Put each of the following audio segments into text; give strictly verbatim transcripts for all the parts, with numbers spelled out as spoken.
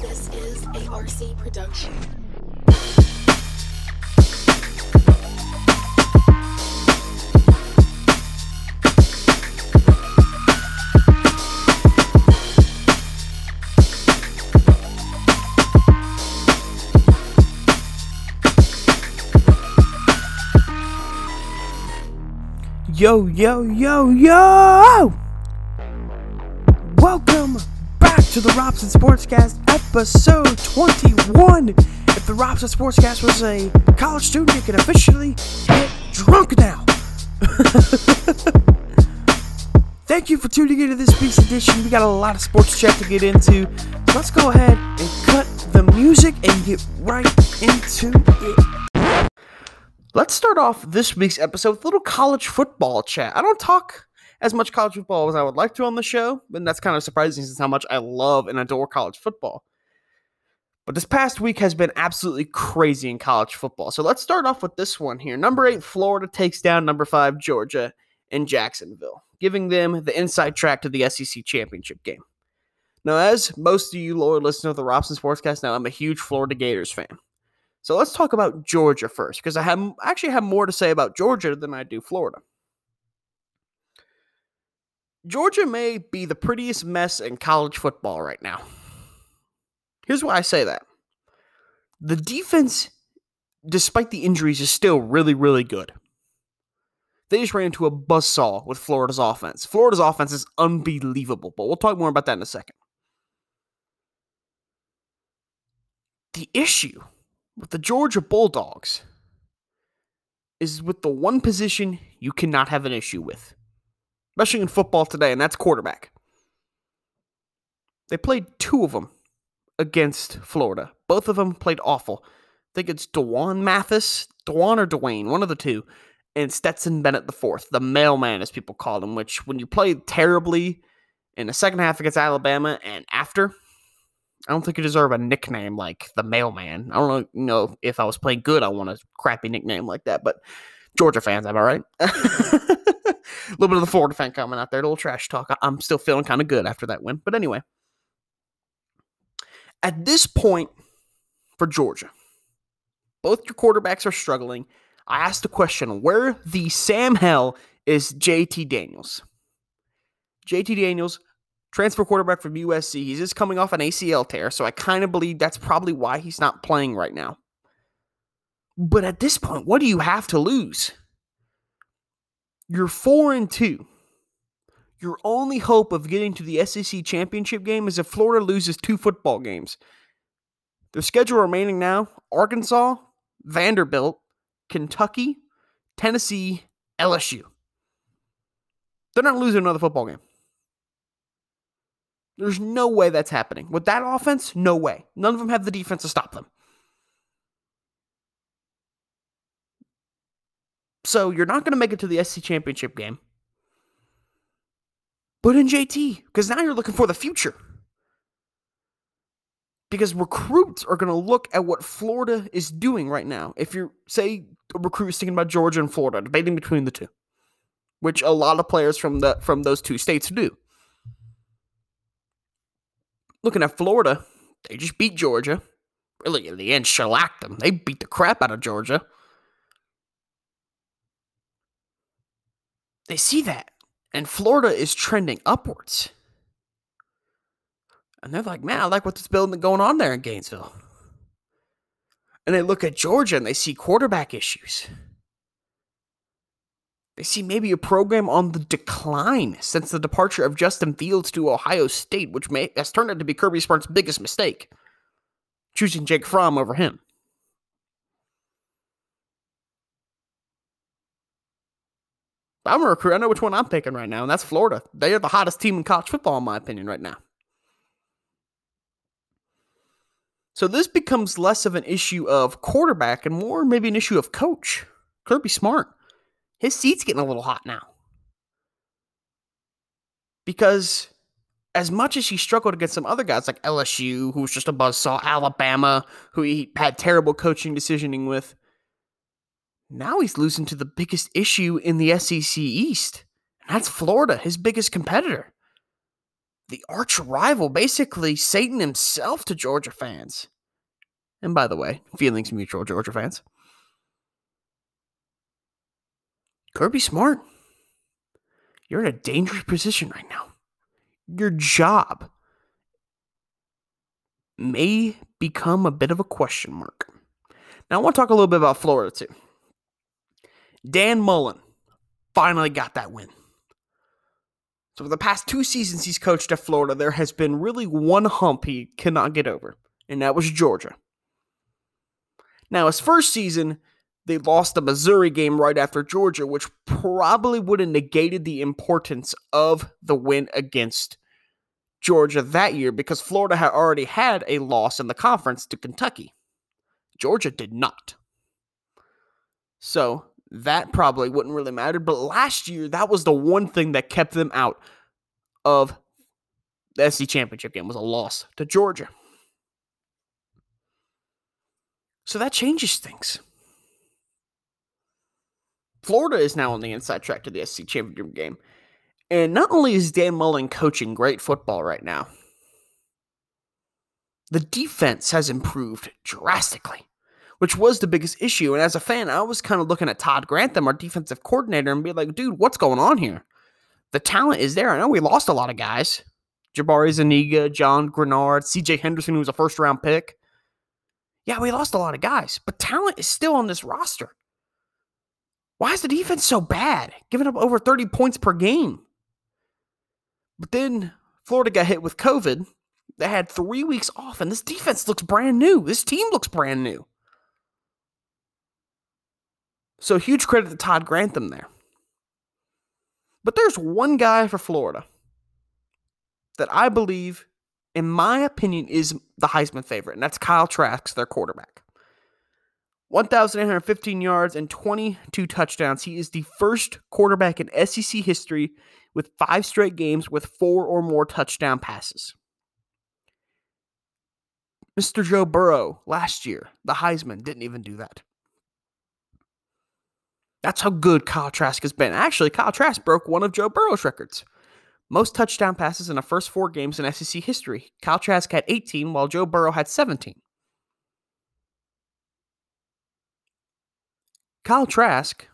This is A R C production. Yo, yo, yo, yo! Welcome back to the Robson sportscast, episode twenty-one. If the Robson sportscast was a college student, you could officially get drunk now. Thank you for tuning into this week's edition. We got a lot of sports chat to get into. Let's go ahead and cut the music and get right into it. Let's start off this week's episode with a little college football chat. I don't talk as much college football as I would like to on the show, and that's kind of surprising since how much I love and adore college football. But this past week has been absolutely crazy in college football. So let's start off with this one here. Number eight, Florida takes down number five, Georgia, in Jacksonville, giving them the inside track to the S E C Championship game. Now, as most of you loyal listeners of the Robson Sportscast know, I'm a huge Florida Gators fan. So let's talk about Georgia first, because I have, actually have more to say about Georgia than I do Florida. Georgia may be the prettiest mess in college football right now. Here's why I say that. The defense, despite the injuries, is still really, really good. They just ran into a buzzsaw with Florida's offense. Florida's offense is unbelievable, but we'll talk more about that in a second. The issue with the Georgia Bulldogs is with the one position you cannot have an issue with, especially in football today, and that's quarterback. They played two of them against Florida. Both of them played awful. I think it's DeWan Mathis, DeWan or Dwayne, one of the two, and Stetson Bennett the fourth, the mailman as people call him, which when you play terribly in the second half against Alabama and after, I don't think you deserve a nickname like the mailman. I don't know if I was playing good, I want a crappy nickname like that, but Georgia fans, am I right? A little bit of the Florida fan coming out there, a little trash talk. I'm still feeling kind of good after that win. But anyway, at this point for Georgia, both your quarterbacks are struggling. I asked the question, where the Sam Hell is J T Daniels? J T Daniels, transfer quarterback from U S C. He's just coming off an A C L tear, so I kind of believe that's probably why he's not playing right now. But at this point, what do you have to lose? You're four and two. Your only hope of getting to the S E C Championship game is if Florida loses two football games. Their schedule remaining now, Arkansas, Vanderbilt, Kentucky, Tennessee, L S U. They're not losing another football game. There's no way that's happening. With that offense, no way. None of them have the defense to stop them. So you're not going to make it to the S E C Championship game. Put in J T, because now you're looking for the future. Because recruits are going to look at what Florida is doing right now. If you're, say, a recruit is thinking about Georgia and Florida, debating between the two, which a lot of players from the from those two states do. Looking at Florida, they just beat Georgia. Really, in the end, shellacked them. They beat the crap out of Georgia. They see that, and Florida is trending upwards. And they're like, man, I like what's building going on there in Gainesville. And they look at Georgia, and they see quarterback issues. They see maybe a program on the decline since the departure of Justin Fields to Ohio State, which may, has turned out to be Kirby Smart's biggest mistake, choosing Jake Fromm over him. I'm a recruit. I know which one I'm picking right now, and that's Florida. They are the hottest team in college football, in my opinion, right now. So this becomes less of an issue of quarterback and more maybe an issue of coach. Kirby Smart. His seat's getting a little hot now. Because as much as he struggled against some other guys like L S U, who was just a buzzsaw, Alabama, who he had terrible coaching decisioning with, now he's losing to the biggest issue in the S E C East. And that's Florida, his biggest competitor. the arch rival, basically Satan himself, to Georgia fans. And by the way, feelings mutual, Georgia fans. Kirby Smart, you're in a dangerous position right now. Your job may become a bit of a question mark. Now, I want to talk a little bit about Florida, too. Dan Mullen finally got that win. So for the past two seasons he's coached at Florida, there has been really one hump he cannot get over, and that was Georgia. Now, his first season, they lost the Missouri game right after Georgia, which probably would have negated the importance of the win against Georgia that year, because Florida had already had a loss in the conference to Kentucky. Georgia did not. So that probably wouldn't really matter. But last year, that was the one thing that kept them out of the S E C Championship game, was a loss to Georgia. So that changes things. Florida is now on the inside track to the S E C Championship game. And not only is Dan Mullen coaching great football right now, the defense has improved drastically, which was the biggest issue. And as a fan, I was kind of looking at Todd Grantham, our defensive coordinator, and be like, dude, what's going on here? The talent is there. I know we lost a lot of guys. Jabari Zuniga, John Grenard, C J Henderson, who was a first-round pick. Yeah, we lost a lot of guys, but talent is still on this roster. Why is the defense so bad, giving up over thirty points per game? But then Florida got hit with COVID. They had three weeks off, and this defense looks brand new. This team looks brand new. So huge credit to Todd Grantham there. But there's one guy for Florida that I believe, in my opinion, is the Heisman favorite, and that's Kyle Trask, their quarterback. one thousand eight hundred fifteen yards and twenty-two touchdowns. He is the first quarterback in S E C history with five straight games with four or more touchdown passes. Mister Joe Burrow, last year, the Heisman, didn't even do that. That's how good Kyle Trask has been. Actually, Kyle Trask broke one of Joe Burrow's records. Most touchdown passes in the first four games in S E C history. Kyle Trask had eighteen, while Joe Burrow had seventeen. Kyle Trask,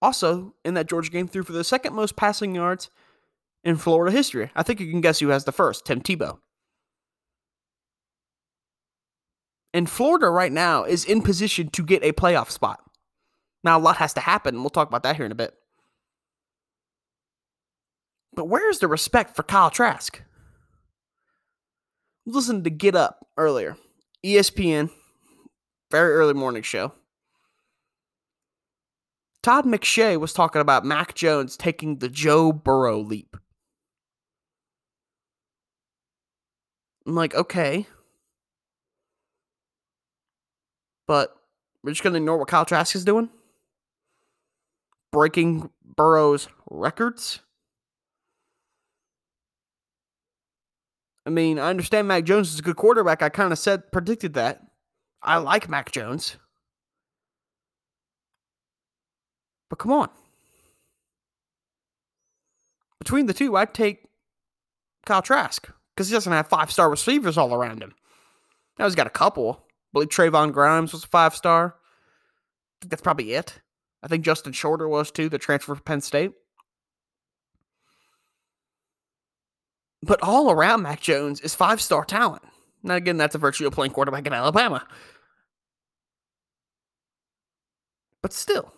also in that Georgia game, threw for the second most passing yards in Florida history. I think you can guess who has the first, Tim Tebow. And Florida right now is in position to get a playoff spot. Now, a lot has to happen, and we'll talk about that here in a bit. But where's the respect for Kyle Trask? Listen to Get Up earlier. E S P N, very early morning show. Todd McShay was talking about Mac Jones taking the Joe Burrow leap. I'm like, okay. But we're just going to ignore what Kyle Trask is doing? Breaking Burrow's records? I mean, I understand Mac Jones is a good quarterback. I kind of said, predicted that. I like Mac Jones. But come on. Between the two, I'd take Kyle Trask, because he doesn't have five-star receivers all around him. Now he's got a couple. I believe Trayvon Grimes was a five-star. I think that's probably it. I think Justin Shorter was too, the transfer from Penn State. But all around Mac Jones is five-star talent. Now again, that's a virtue of playing quarterback in Alabama. But still.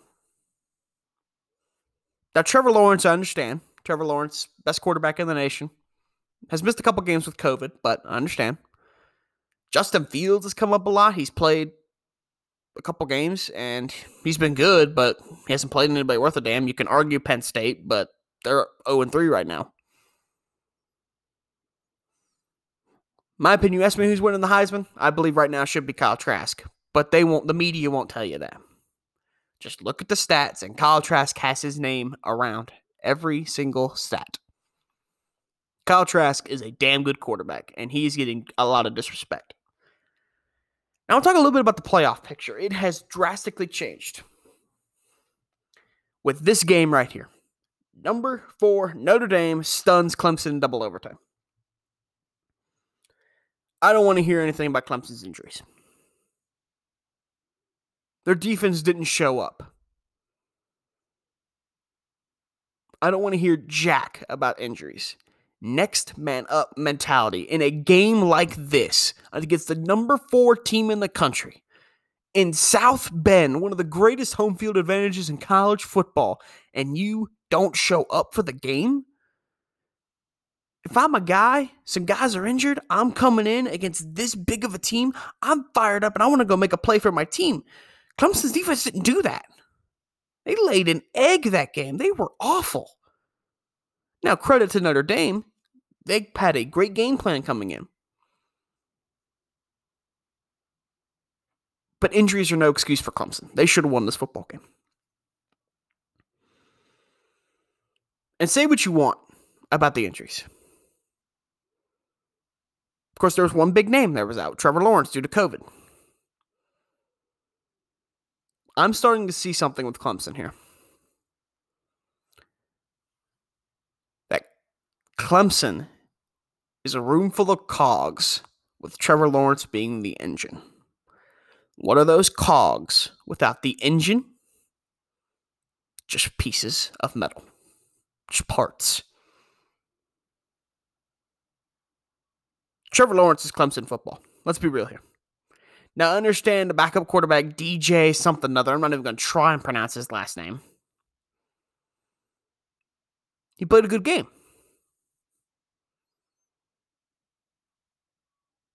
Now, Trevor Lawrence, I understand. Trevor Lawrence, best quarterback in the nation. Has missed a couple games with COVID, but I understand. Justin Fields has come up a lot. He's played a couple games, and he's been good, but he hasn't played anybody worth a damn. You can argue Penn State, but they're oh and three right now. My opinion, you ask me who's winning the Heisman, I believe right now should be Kyle Trask. But they won't. The media won't tell you that. Just look at the stats, and Kyle Trask has his name around every single stat. Kyle Trask is a damn good quarterback, and he's getting a lot of disrespect. Now, I'll talk a little bit about the playoff picture. It has drastically changed with this game right here. Number four, Notre Dame stuns Clemson in double overtime. I don't want to hear anything about Clemson's injuries. Their defense didn't show up. I don't want to hear jack about injuries. Next man up mentality in a game like this against the number four team in the country. In South Bend, one of the greatest home field advantages in college football, and you don't show up for the game? If I'm a guy, some guys are injured, I'm coming in against this big of a team, I'm fired up, and I want to go make a play for my team. Clemson's defense didn't do that. They laid an egg that game. They were awful. Now, credit to Notre Dame. They had a great game plan coming in. But injuries are no excuse for Clemson. They should have won this football game. And say what you want about the injuries. Of course, there was one big name that was out. Trevor Lawrence due to COVID. I'm starting to see something with Clemson here. That Clemson is a room full of cogs with Trevor Lawrence being the engine. What are those cogs without the engine? Just pieces of metal. Just parts. Trevor Lawrence is Clemson football. Let's be real here. Now, I understand the backup quarterback, D J something another. I'm not even going to try and pronounce his last name. He played a good game.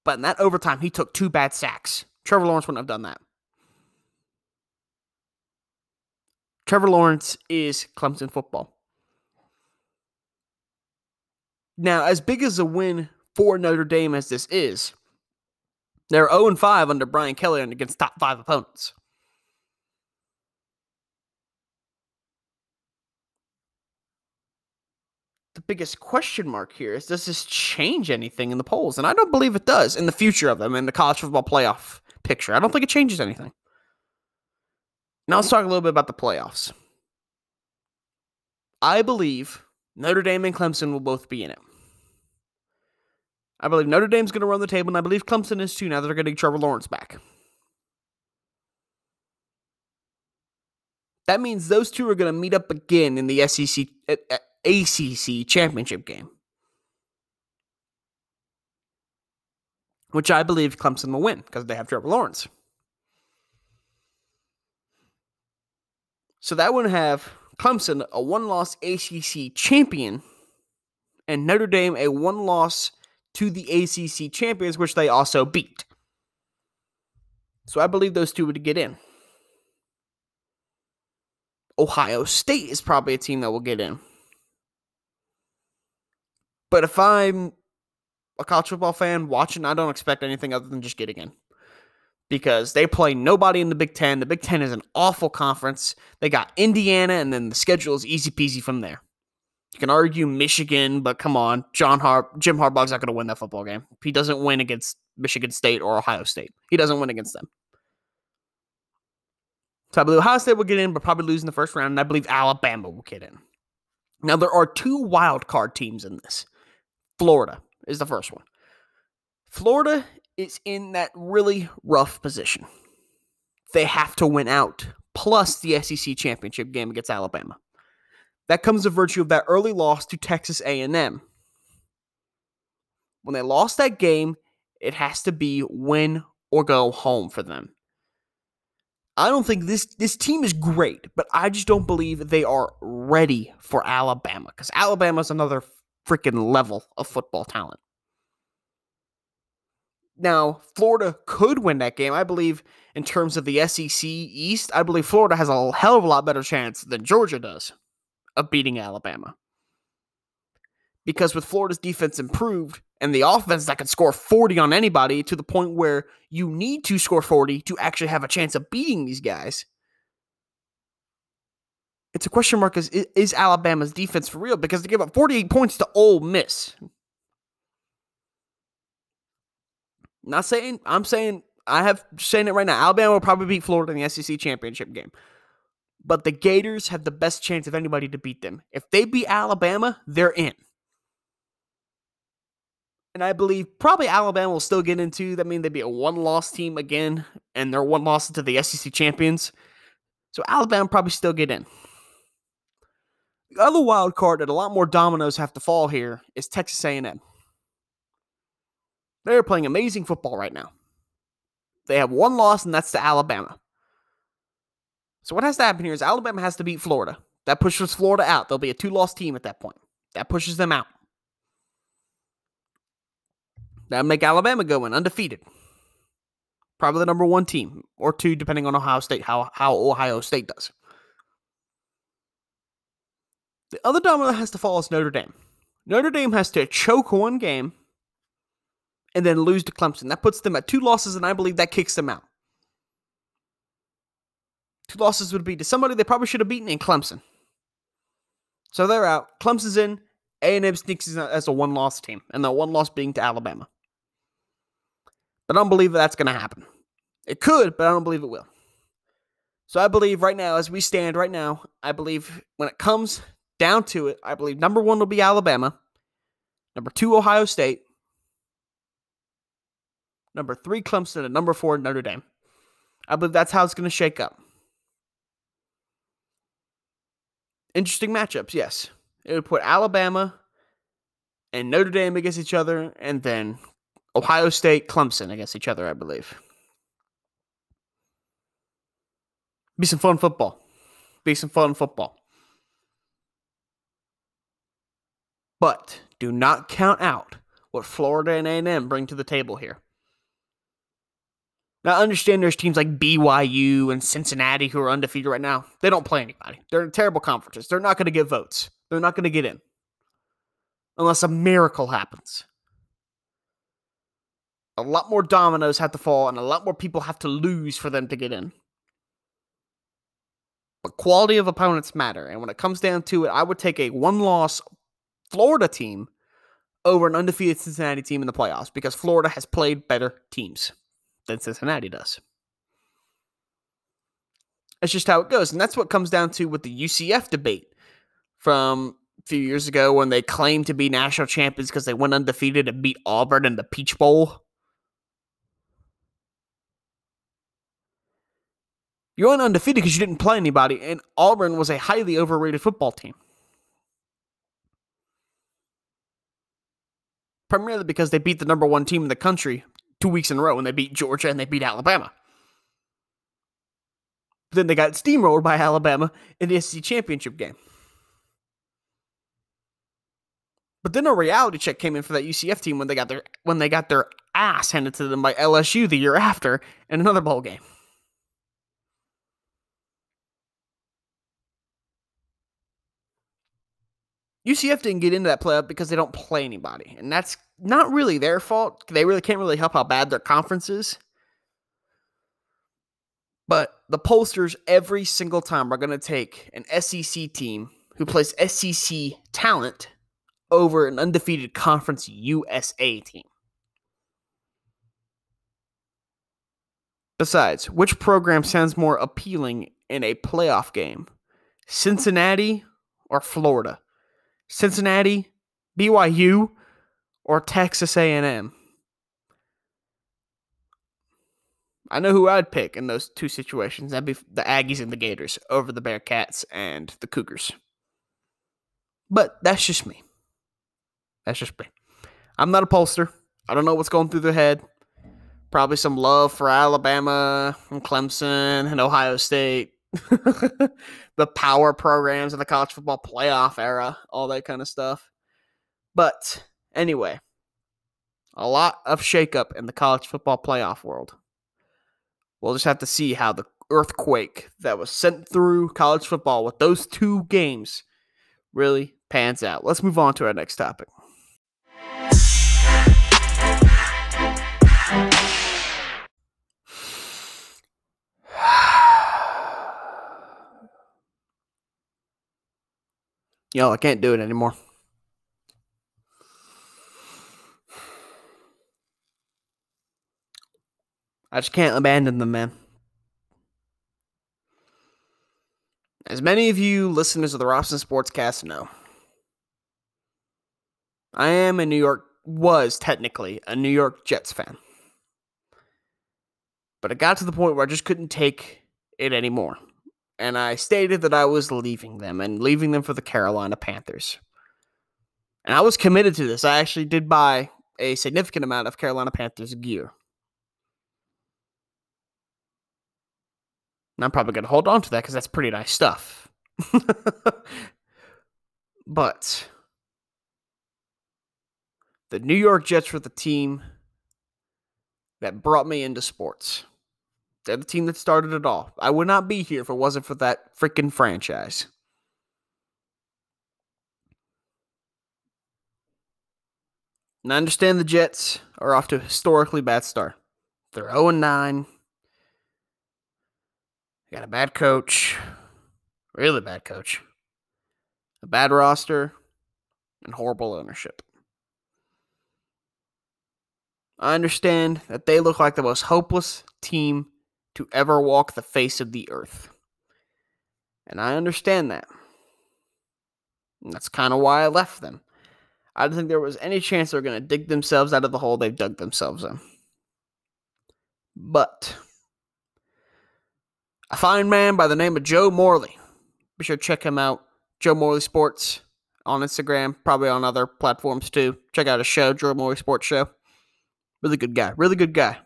But in that overtime, he took two bad sacks. Trevor Lawrence wouldn't have done that. Trevor Lawrence is Clemson football. Now, as big as a win for Notre Dame as this is, they're oh and five under Brian Kelly and against top five opponents. The biggest question mark here is, does this change anything in the polls? And I don't believe it does in the future of them in the college football playoff picture. I don't think it changes anything. Now let's talk a little bit about the playoffs. I believe Notre Dame and Clemson will both be in it. I believe Notre Dame's going to run the table, and I believe Clemson is too now that they're getting Trevor Lawrence back. That means those two are going to meet up again in the S E C, A C C Championship game, which I believe Clemson will win because they have Trevor Lawrence. So that would have Clemson, a one-loss A C C champion, and Notre Dame, a one-loss to the A C C champions, which they also beat. So I believe those two would get in. Ohio State is probably a team that will get in. But if I'm a college football fan watching, I don't expect anything other than just getting in. Because they play nobody in the Big Ten. The Big Ten is an awful conference. They got Indiana, and then the schedule is easy peasy from there. You can argue Michigan, but come on, John Har- Jim Harbaugh's not going to win that football game. He doesn't win against Michigan State or Ohio State. He doesn't win against them. So I believe Ohio State will get in, but probably lose in the first round, and I believe Alabama will get in. Now, there are two wild card teams in this. Florida is the first one. Florida is in that really rough position. They have to win out, plus the S E C Championship game against Alabama. That comes in virtue of that early loss to Texas A and M. When they lost that game, it has to be win or go home for them. I don't think this, this team is great, but I just don't believe they are ready for Alabama, because Alabama's another freaking level of football talent. Now, Florida could win that game. I believe in terms of the S E C East, I believe Florida has a hell of a lot better chance than Georgia does of beating Alabama. Because with Florida's defense improved and the offense that can score forty on anybody to the point where you need to score forty to actually have a chance of beating these guys, it's a question mark, is, is Alabama's defense for real? Because they give up forty-eight points to Ole Miss. Not saying, I'm saying, I have saying it right now, Alabama will probably beat Florida in the S E C Championship game. but the Gators have the best chance of anybody to beat them. If they beat Alabama, they're in. And I believe probably Alabama will still get into. That means they'd be a one-loss team again, and they're one loss to the S E C champions. So Alabama probably still get in. The other wild card that a lot more dominoes have to fall here is Texas A and M. They're playing amazing football right now. They have one loss, and that's to Alabama. So what has to happen here is Alabama has to beat Florida. That pushes Florida out. They'll be a two-loss team at that point. That pushes them out. That'll make Alabama go in undefeated. Probably the number one team, or two, depending on Ohio State, how, how Ohio State does. The other domino that has to fall is Notre Dame. Notre Dame has to choke one game and then lose to Clemson. That puts them at two losses, and I believe that kicks them out. Two losses would be to somebody they probably should have beaten in Clemson. So they're out. Clemson's in. A and M sneaks in as a one-loss team, and the one loss being to Alabama. But I don't believe that that's going to happen. It could, but I don't believe it will. So I believe right now, as we stand right now, I believe when it comes down to it, I believe number one will be Alabama, number two, Ohio State, number three, Clemson, and number four, Notre Dame. I believe that's how it's going to shake up. Interesting matchups, yes. It would put Alabama and Notre Dame against each other, and then Ohio State, Clemson against each other, I believe. Be some fun football. Be some fun football. But do not count out what Florida and A and M bring to the table here. Now, I understand there's teams like B Y U and Cincinnati who are undefeated right now. They don't play anybody. They're in terrible conferences. They're not going to get votes. They're not going to get in. Unless a miracle happens. A lot more dominoes have to fall, and a lot more people have to lose for them to get in. But quality of opponents matter. And when it comes down to it, I would take a one-loss Florida team over an undefeated Cincinnati team in the playoffs, because Florida has played better teams than Cincinnati does. That's just how it goes. And that's what comes down to with the U C F debate from a few years ago when they claimed to be national champions because they went undefeated and beat Auburn in the Peach Bowl. You went undefeated because you didn't play anybody, and Auburn was a highly overrated football team. Primarily because they beat the number one team in the country two weeks in a row, and they beat Georgia and they beat Alabama. But then they got steamrolled by Alabama in the S E C Championship game. But then a reality check came in for that U C F team when they got their when they got their ass handed to them by L S U the year after in another bowl game. U C F didn't get into that playoff because they don't play anybody, and that's not really their fault. They really can't really help how bad their conference is. But the pollsters every single time are going to take an S E C team who plays S E C talent over an undefeated Conference U S A team. Besides, which program sounds more appealing in a playoff game? Cincinnati or Florida? Cincinnati, B Y U, or Texas A and M? I know who I'd pick in those two situations. That'd be the Aggies and the Gators over the Bearcats and the Cougars. But that's just me. That's just me. I'm not a pollster. I don't know what's going through their head. Probably some love for Alabama and Clemson and Ohio State. The power programs of the college football playoff era, all that kind of stuff. But anyway, a lot of shakeup in the college football playoff world. We'll just have to see how the earthquake that was sent through college football with those two games really pans out. Let's move on to our next topic. Yo, I can't do it anymore. I just can't abandon them, man. As many of you listeners of the Robson sportscast know, I am a New York, was technically a New York Jets fan. But it got to the point where I just couldn't take it anymore. And I stated that I was leaving them and leaving them for the Carolina Panthers. And I was committed to this. I actually did buy a significant amount of Carolina Panthers gear. And I'm probably going to hold on to that because that's pretty nice stuff. But the New York Jets were the team that brought me into sports. They're the team that started it all. I would not be here if it wasn't for that freaking franchise. And I understand the Jets are off to a historically bad start. They're oh and nine. They got a bad coach. Really bad coach. A bad roster. And horrible ownership. I understand that they look like the most hopeless team to ever walk the face of the earth. And I understand that. And that's kind of why I left them. I didn't think there was any chance they were going to dig themselves out of the hole they've dug themselves in. But a fine man by the name of Joe Morley. Be sure to check him out. Joe Morley Sports on Instagram. Probably on other platforms too. Check out his show, Joe Morley Sports Show. Really good guy. Really good guy.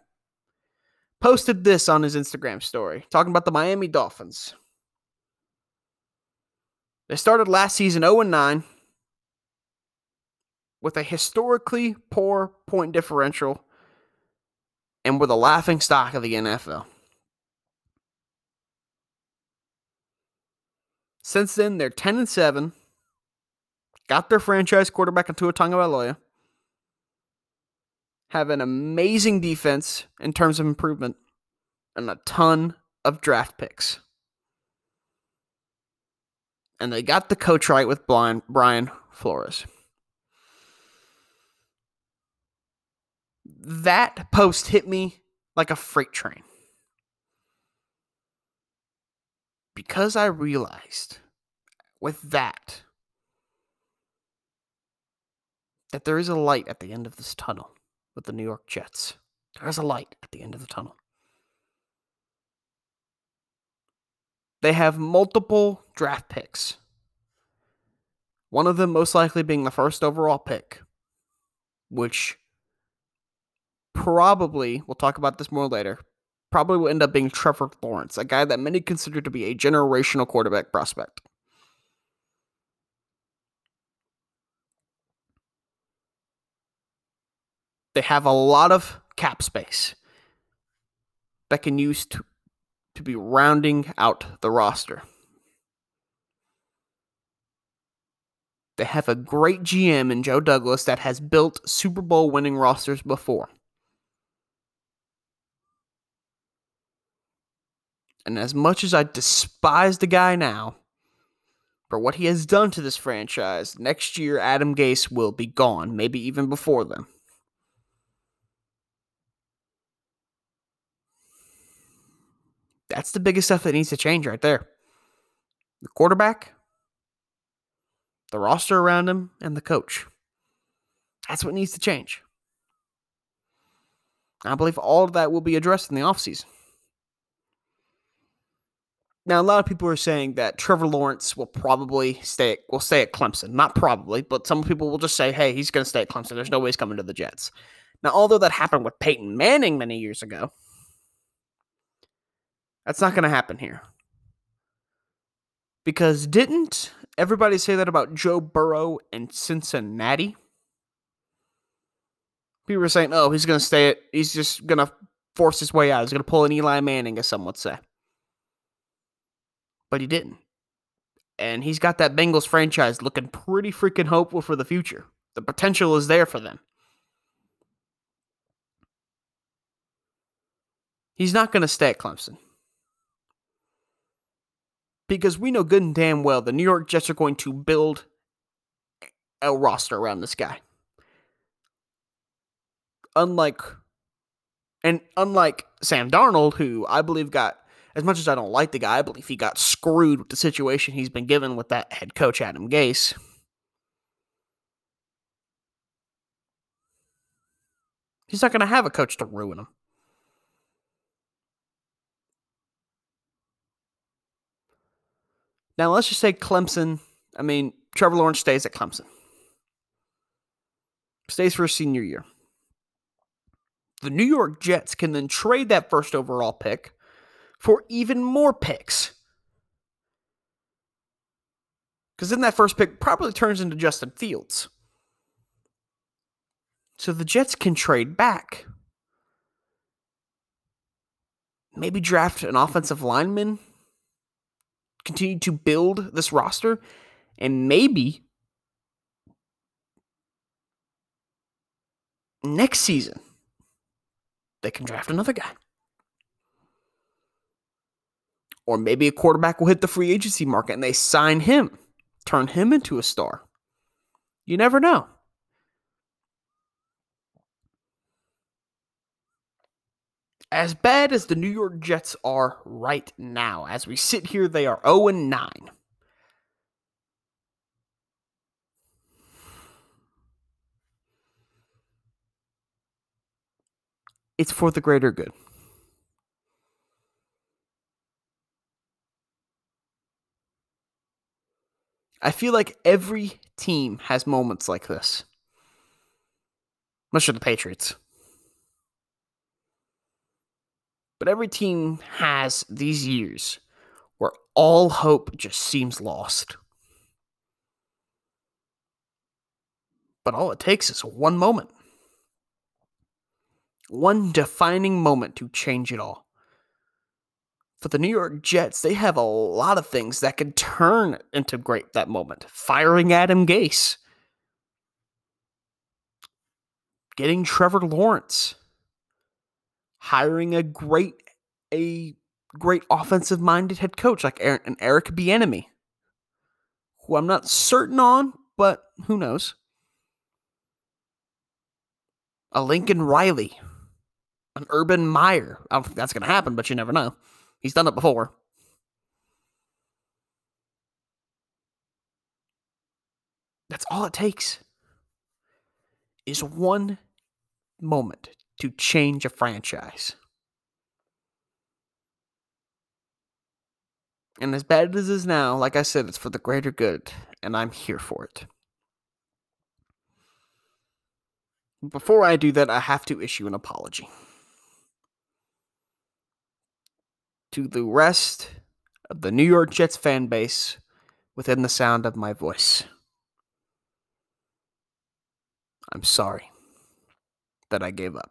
Posted this on his Instagram story, talking about the Miami Dolphins. They started last season oh and nine with a historically poor point differential and were the laughing stock of the N F L. Since then, they're ten and seven, got their franchise quarterback in Tua Tagovailoa. Have an amazing defense in terms of improvement and a ton of draft picks. And they got the coach right with Brian Flores. That post hit me like a freight train. Because I realized with that that there is a light at the end of this tunnel. With the New York Jets. There's a light at the end of the tunnel. They have multiple draft picks. One of them most likely being the first overall pick. Which probably, we'll talk about this more later, probably will end up being Trevor Lawrence. A guy that many consider to be a generational quarterback prospect. They have a lot of cap space that can use to, to be rounding out the roster. They have a great G M in Joe Douglas that has built Super Bowl winning rosters before. And as much as I despise the guy now for what he has done to this franchise, next year Adam Gase will be gone, maybe even before then. That's the biggest stuff that needs to change right there. The quarterback, the roster around him, and the coach. That's what needs to change. I believe all of that will be addressed in the offseason. Now, a lot of people are saying that Trevor Lawrence will probably stay, will stay at Clemson. Not probably, but some people will just say, hey, he's going to stay at Clemson. There's no way he's coming to the Jets. Now, although that happened with Peyton Manning many years ago, that's not going to happen here. Because didn't everybody say that about Joe Burrow and Cincinnati? People were saying, oh, he's going to stay at, he's just going to force his way out. He's going to pull an Eli Manning, as some would say. But he didn't. And he's got that Bengals franchise looking pretty freaking hopeful for the future. The potential is there for them. He's not going to stay at Clemson. Because we know good and damn well the New York Jets are going to build a roster around this guy. Unlike and unlike Sam Darnold, who I believe got as much as I don't like the guy, I believe he got screwed with the situation he's been given with that head coach, Adam Gase. He's not going to have a coach to ruin him. Now, let's just say Clemson. I mean, Trevor Lawrence stays at Clemson. Stays for his senior year. The New York Jets can then trade that first overall pick for even more picks. Because then that first pick probably turns into Justin Fields. So the Jets can trade back. Maybe draft an offensive lineman. Continue to build this roster. And maybe next season, they can draft another guy. Or maybe a quarterback will hit the free agency market and they sign him, turn him into a star. You never know. As bad as the New York Jets are right now, as we sit here, they are oh and nine. It's for the greater good. I feel like every team has moments like this. Much of the Patriots. But every team has these years where all hope just seems lost. But all it takes is one moment. One defining moment to change it all. For the New York Jets, they have a lot of things that can turn into great that moment. Firing Adam Gase. Getting Trevor Lawrence. Hiring a great a great offensive-minded head coach like an Eric Bieniemy, who I'm not certain on, but who knows. A Lincoln Riley, an Urban Meyer. I don't think that's going to happen, but you never know. He's done it before. That's all it takes is one moment to change a franchise. And as bad as it is now, like I said, it's for the greater good, and I'm here for it. Before I do that, I have to issue an apology to the rest of the New York Jets fan base within the sound of my voice. I'm sorry that I gave up.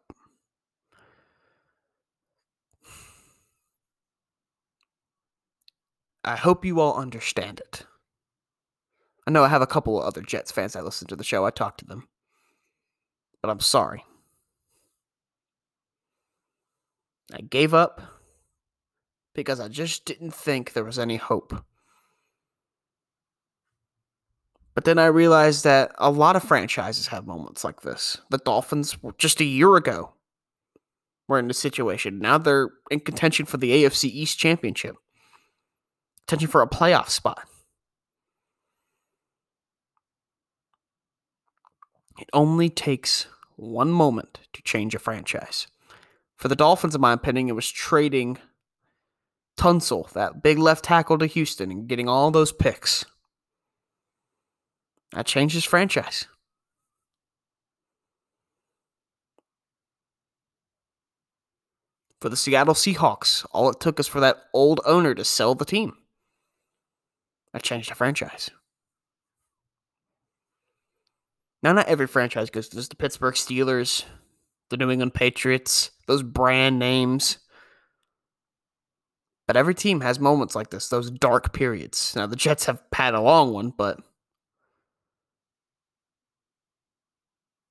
I hope you all understand it. I know I have a couple of other Jets fans that listen to the show. I talk to them. But I'm sorry. I gave up because I just didn't think there was any hope. But then I realized that a lot of franchises have moments like this. The Dolphins, just a year ago, were in this situation. Now they're in contention for the A F C East Championship. Contention for a playoff spot. It only takes one moment to change a franchise. For the Dolphins, in my opinion, it was trading Tunsil, that big left tackle, to Houston and getting all those picks. That changed his franchise. For the Seattle Seahawks, all it took is for that old owner to sell the team. That changed the franchise. Now, not every franchise goes through this. The Pittsburgh Steelers, the New England Patriots, those brand names. But every team has moments like this, those dark periods. Now, the Jets have had a long one, but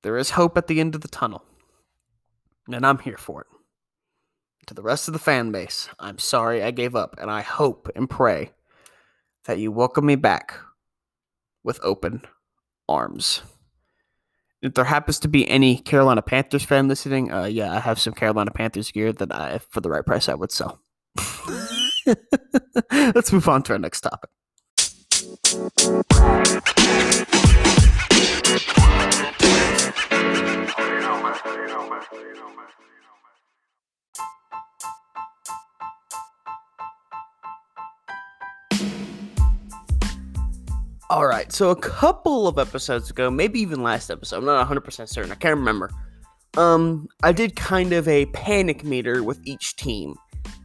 there is hope at the end of the tunnel, and I'm here for it. To the rest of the fan base, I'm sorry I gave up, and I hope and pray that you welcome me back with open arms. If there happens to be any Carolina Panthers fan listening, uh, yeah, I have some Carolina Panthers gear that I, for the right price, I would sell. Let's move on to our next topic. All right, so a couple of episodes ago, maybe even last episode, I'm not one hundred percent certain, I can't remember. Um, I did kind of a panic meter with each team.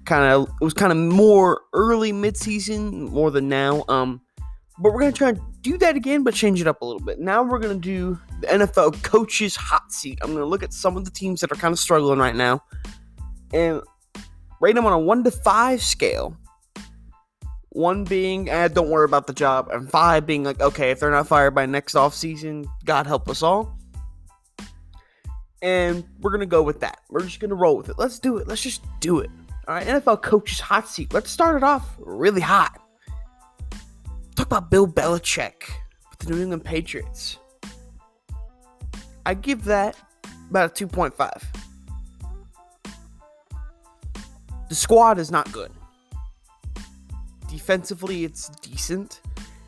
Kind of, it was kind of more early midseason, more than now. Um, but we're going to try and do that again, but change it up a little bit. Now we're going to do the N F L coaches hot seat. I'm going to look at some of the teams that are kind of struggling right now and rate them on a one to five scale. One being, eh, don't worry about the job. And five being like, okay, if they're not fired by next offseason, God help us all. And we're going to go with that. We're just going to roll with it. Let's do it. Let's just do it. All right, N F L coaches hot seat. Let's start it off really hot. Talk about Bill Belichick with the New England Patriots. I give that about a two point five. The squad is not good. Defensively, it's decent,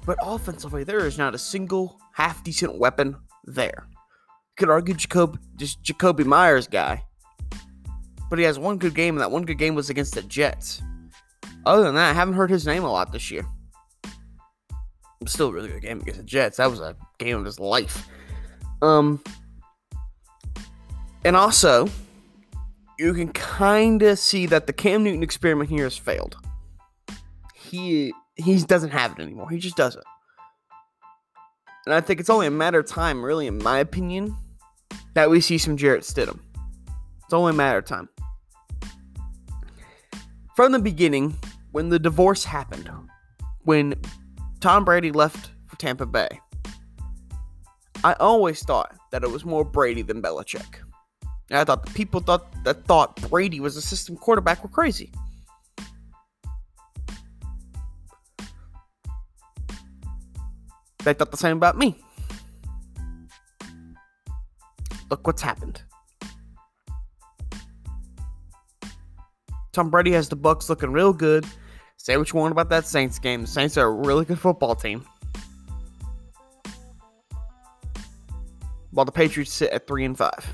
but offensively, there is not a single half-decent weapon there. You could argue Jacob, just Jacoby Myers guy, but he has one good game, and that one good game was against the Jets. Other than that, I haven't heard his name a lot this year. Still a really good game against the Jets. That was a game of his life. Um, and also, you can kind of see that the Cam Newton experiment here has failed. He he doesn't have it anymore. He just doesn't. And I think it's only a matter of time, really, in my opinion, that we see some Jarrett Stidham. It's only a matter of time. From the beginning, when the divorce happened, when Tom Brady left for Tampa Bay, I always thought that it was more Brady than Belichick. And I thought the people thought, that thought Brady was a system quarterback were crazy. They thought the same about me. Look what's happened. Tom Brady has the Bucs looking real good. Say what you want about that Saints game. The Saints are a really good football team. While the Patriots sit at three and five.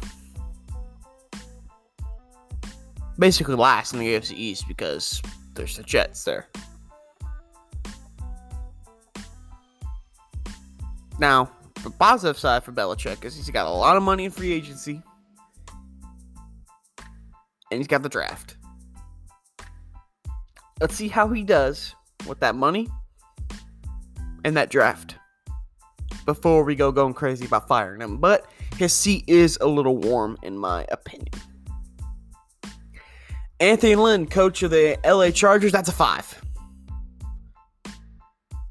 Basically last in the A F C East because there's the Jets there. Now, the positive side for Belichick is he's got a lot of money in free agency. And he's got the draft. Let's see how he does with that money and that draft before we go going crazy about firing him. But his seat is a little warm, in my opinion. Anthony Lynn, coach of the L A Chargers, that's a five.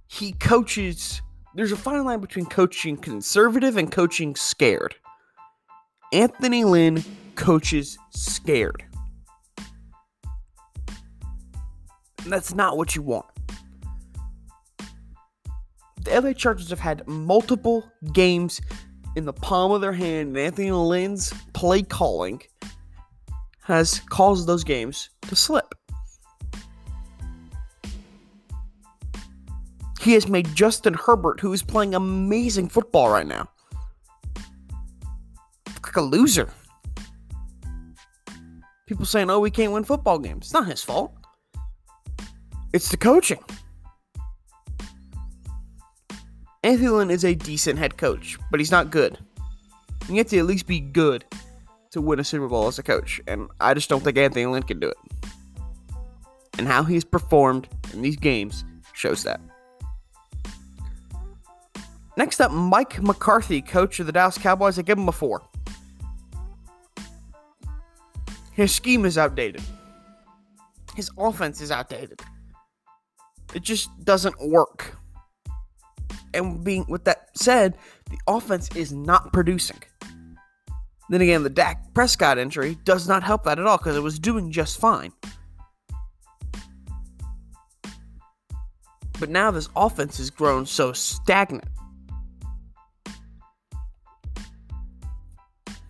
He coaches... There's a fine line between coaching conservative and coaching scared. Anthony Lynn coaches scared. And that's not what you want. The L A Chargers have had multiple games in the palm of their hand, and Anthony Lynn's play calling has caused those games to slip. He has made Justin Herbert, who is playing amazing football right now, like a loser. People saying, oh, we can't win football games. It's not his fault. It's the coaching. Anthony Lynn is a decent head coach, but he's not good. You have to at least be good to win a Super Bowl as a coach, and I just don't think Anthony Lynn can do it. And how he's performed in these games shows that. Next up, Mike McCarthy, coach of the Dallas Cowboys. I give him a four. His scheme is outdated. His offense is outdated. It just doesn't work. And being with that said, the offense is not producing. Then again, the Dak Prescott injury does not help that at all because it was doing just fine. But now this offense has grown so stagnant.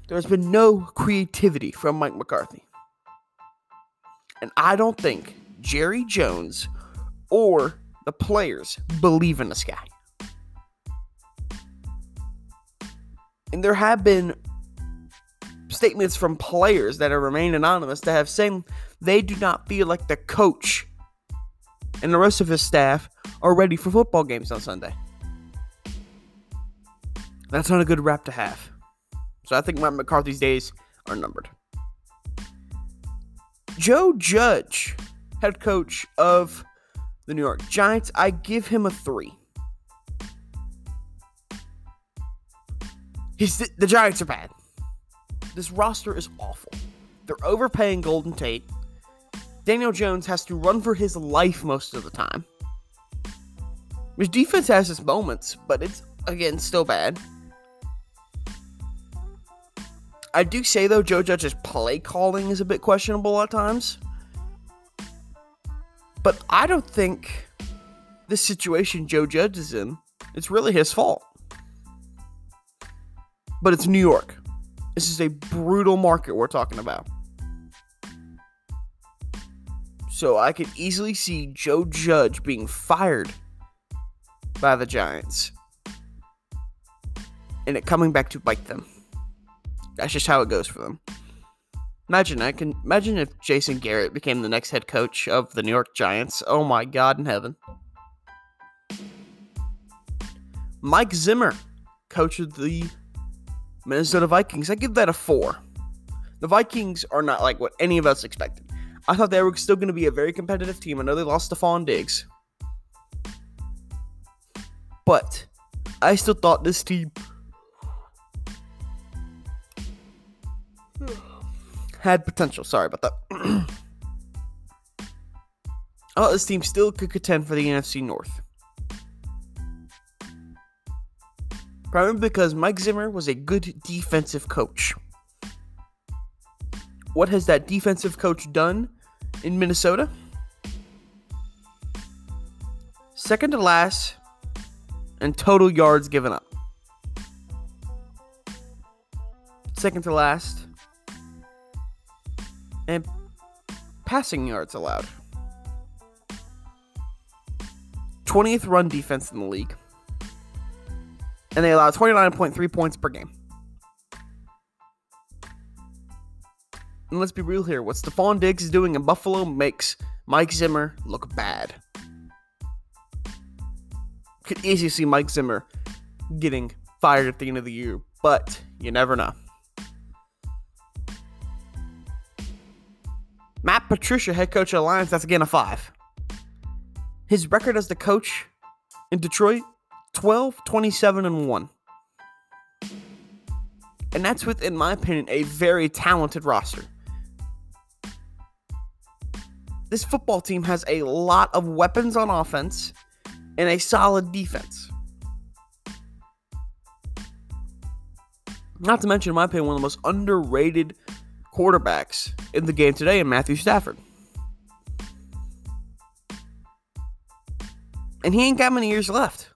There's been no creativity from Mike McCarthy. And I don't think Jerry Jones or the players believe in this guy. And there have been statements from players that have remained anonymous that have said they do not feel like the coach and the rest of his staff are ready for football games on Sunday. That's not a good rap to have. So I think Mike McCarthy's days are numbered. Joe Judge, head coach of the New York Giants, I give him a three. He's th- the Giants are bad. This roster is awful. They're overpaying Golden Tate. Daniel Jones has to run for his life most of the time. His defense has its moments, but it's, again, still bad. I do say, though, Joe Judge's play calling is a bit questionable at times. But I don't think this situation Joe Judge is in, it's really his fault. But it's New York. This is a brutal market we're talking about. So I could easily see Joe Judge being fired by the Giants and it coming back to bite them. That's just how it goes for them. Imagine I can imagine if Jason Garrett became the next head coach of the New York Giants. Oh my God in heaven. Mike Zimmer, coach of the Minnesota Vikings. I give that a four. The Vikings are not like what any of us expected. I thought they were still going to be a very competitive team. I know they lost to Stephon Diggs. But I still thought this team had potential. Sorry about that. I thought this team still could contend for the N F C North. Probably because Mike Zimmer was a good defensive coach. What has that defensive coach done in Minnesota? Second to last in total yards given up. Second to last and passing yards allowed. twentieth run defense in the league. And they allow twenty-nine point three points per game. And let's be real here. What Stephon Diggs is doing in Buffalo makes Mike Zimmer look bad. Could easily see Mike Zimmer getting fired at the end of the year, but you never know. Matt Patricia, head coach of the Lions, that's again a five. His record as the coach in Detroit, twelve, twenty-seven, and one. And that's with, in my opinion, a very talented roster. This football team has a lot of weapons on offense and a solid defense. Not to mention, in my opinion, one of the most underrated quarterbacks in the game today in Matthew Stafford. And he ain't got many years left.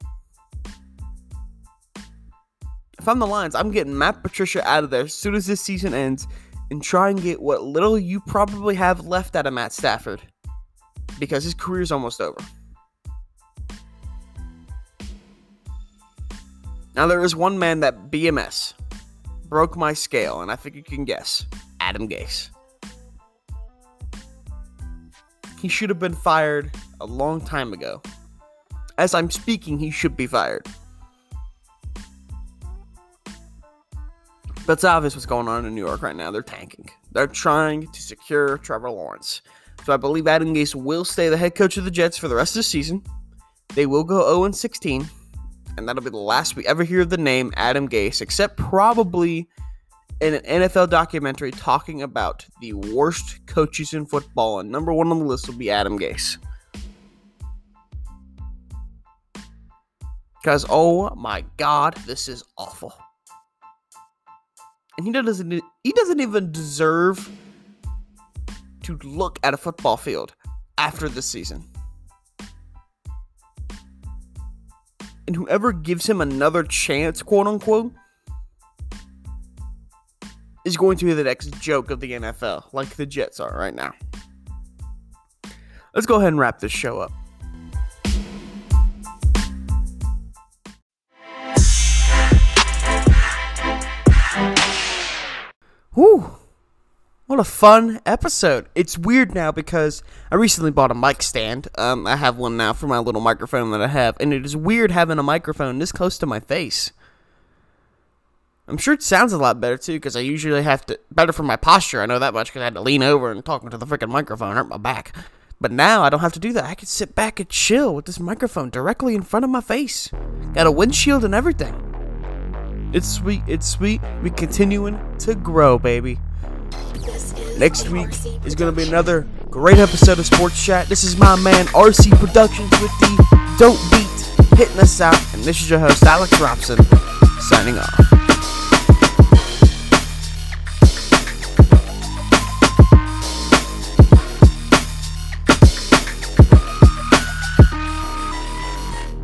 If I'm the Lions, I'm getting Matt Patricia out of there as soon as this season ends and try and get what little you probably have left out of Matt Stafford because his career's almost over. Now, there is one man that B M S broke my scale, and I think you can guess. Adam Gase. He should have been fired a long time ago. As I'm speaking, he should be fired. But it's obvious what's going on in New York right now. They're tanking. They're trying to secure Trevor Lawrence. So I believe Adam Gase will stay the head coach of the Jets for the rest of the season. They will go oh and sixteen. And that'll be the last we ever hear of the name Adam Gase. Except probably in an N F L documentary talking about the worst coaches in football. And number one on the list will be Adam Gase. Because, oh my God, this is awful. And he doesn't he doesn't even deserve to look at a football field after this season. And whoever gives him another chance, quote unquote, is going to be the next joke of the N F L, like the Jets are right now. let's go ahead and wrap this show up. Whew. What a fun episode. It's weird now because I recently bought a mic stand. Um, I have one now for my little microphone that I have, and it is weird having a microphone this close to my face. I'm sure it sounds a lot better, too, because I usually have to... Better for my posture, I know that much, because I had to lean over and talk into the freaking microphone. It hurt my back. But now I don't have to do that. I can sit back and chill with this microphone directly in front of my face. Got a windshield and everything. It's sweet. It's sweet. We're continuing to grow, baby. Next week is going to be another great episode of Sports Chat. This is my man, R C Productions, with the Dope Beat, hitting us out. And this is your host, Alex Robson, signing off.